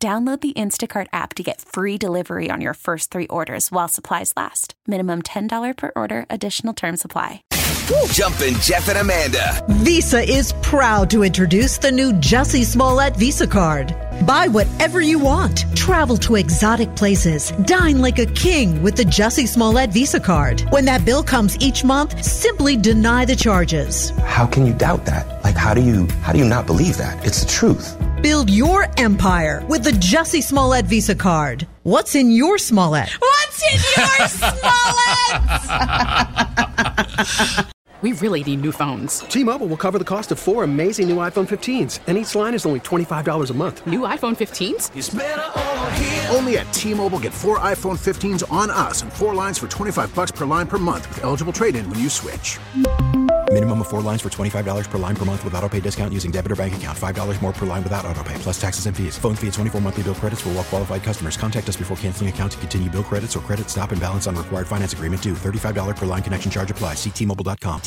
Download the Instacart app to get free delivery on your first three orders while supplies last. Minimum $10 per order. Additional terms apply. Jumpin' Jeff and Amanda. Visa is proud to introduce the new Jussie Smollett Visa card. Buy whatever you want. Travel to exotic places. Dine like a king with the Jussie Smollett Visa card. When that bill comes each month, simply deny the charges. How can you doubt that? Like, how do you not believe that? It's the truth. Build your empire with the Jussie Smollett Visa card. What's in your Smollett? What's in your Smollett? We really need new phones. T-Mobile will cover the cost of four amazing new iPhone 15s, and each line is only $25 a month. New iPhone 15s? It's better over here. Only at T-Mobile, get four iPhone 15s on us and four lines for $25 per line per month with eligible trade-in when you switch. Minimum of 4 lines for $25 per line per month with autopay discount using debit or bank account. $5 more per line without autopay, plus taxes and fees. Phone fee at 24 monthly bill credits for well qualified customers. Contact us before canceling account to continue bill credits or credit stop and balance on required finance agreement due. $35 per line connection charge applies. See T-Mobile.com.